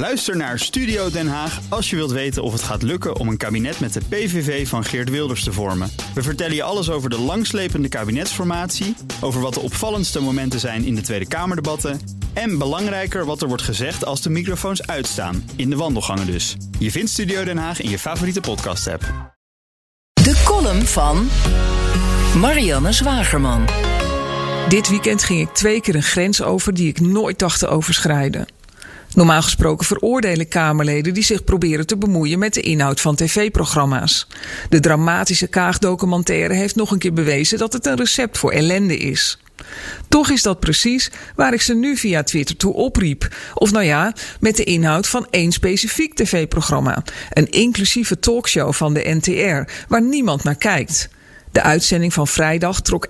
Luister naar Studio Den Haag als je wilt weten of het gaat lukken om een kabinet met de PVV van Geert Wilders te vormen. We vertellen je alles over de langslepende kabinetsformatie, over wat de opvallendste momenten zijn in de Tweede Kamerdebatten en belangrijker wat er wordt gezegd als de microfoons uitstaan, in de wandelgangen dus. Je vindt Studio Den Haag in je favoriete podcast-app. De column van Marianne Zwagerman. Dit weekend ging ik 2 keer een grens over die ik nooit dacht te overschrijden. Normaal gesproken veroordelen Kamerleden die zich proberen te bemoeien met de inhoud van tv-programma's. De dramatische Kaag-documentaire heeft nog een keer bewezen dat het een recept voor ellende is. Toch is dat precies waar ik ze nu via Twitter toe opriep. Of nou ja, met de inhoud van één specifiek tv-programma. Een inclusieve talkshow van de NTR, waar niemand naar kijkt. De uitzending van vrijdag trok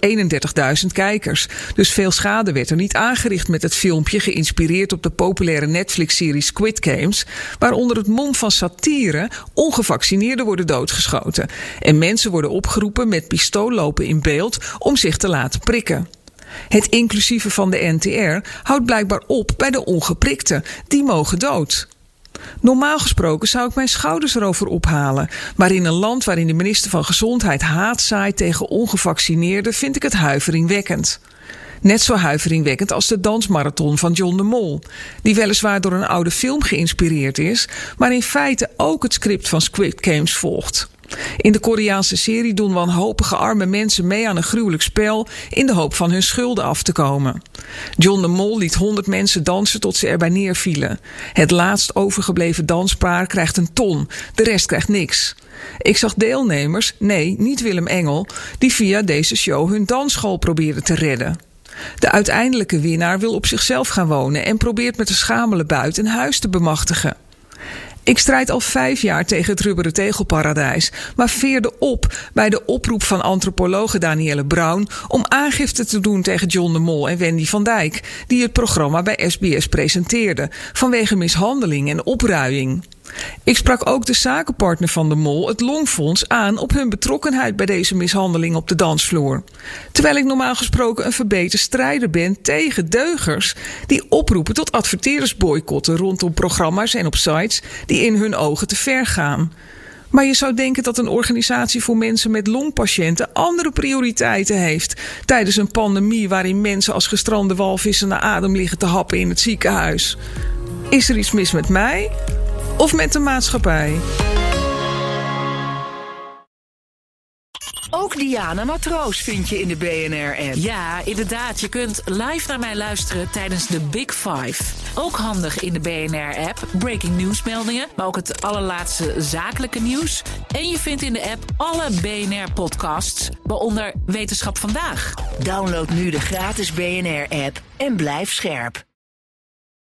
31.000 kijkers. Dus veel schade werd er niet aangericht met het filmpje, geïnspireerd op de populaire Netflix-serie Squid Games, waar onder het mom van satire ongevaccineerden worden doodgeschoten. En mensen worden opgeroepen met pistool lopen in beeld om zich te laten prikken. Het inclusieve van de NTR houdt blijkbaar op bij de ongeprikten. Die mogen dood. Normaal gesproken zou ik mijn schouders erover ophalen. Maar in een land waarin de minister van Gezondheid haat zaait tegen ongevaccineerden, vind ik het huiveringwekkend. Net zo huiveringwekkend als de dansmarathon van John de Mol, die weliswaar door een oude film geïnspireerd is, maar in feite ook het script van Squid Games volgt. In de Koreaanse serie doen wanhopige arme mensen mee aan een gruwelijk spel in de hoop van hun schulden af te komen. John de Mol liet 100 mensen dansen tot ze erbij neervielen. Het laatst overgebleven danspaar krijgt een ton, de rest krijgt niks. Ik zag deelnemers, nee, niet Willem Engel, die via deze show hun dansschool probeerden te redden. De uiteindelijke winnaar wil op zichzelf gaan wonen en probeert met een schamele buit een huis te bemachtigen. Ik strijd al 5 jaar tegen het rubberen tegelparadijs, maar veerde op bij de oproep van antropologe Daniëlle Braun om aangifte te doen tegen John de Mol en Wendy van Dijk, die het programma bij SBS presenteerden, vanwege mishandeling en opruiing. Ik sprak ook de zakenpartner van de Mol, het Longfonds, aan op hun betrokkenheid bij deze mishandeling op de dansvloer. Terwijl ik normaal gesproken een verbeten strijder ben tegen deugers die oproepen tot adverteerdersboycotten rondom programma's en op sites die in hun ogen te ver gaan. Maar je zou denken dat een organisatie voor mensen met longpatiënten andere prioriteiten heeft tijdens een pandemie waarin mensen als gestrande walvissen naar adem liggen te happen in het ziekenhuis. Is er iets mis met mij? Of met de maatschappij. Ook Diana Matroos vind je in de BNR-app. Ja, inderdaad. Je kunt live naar mij luisteren tijdens de Big Five. Ook handig in de BNR-app. Breaking nieuwsmeldingen, maar ook het allerlaatste zakelijke nieuws. En je vindt in de app alle BNR-podcasts, waaronder Wetenschap Vandaag. Download nu de gratis BNR-app en blijf scherp.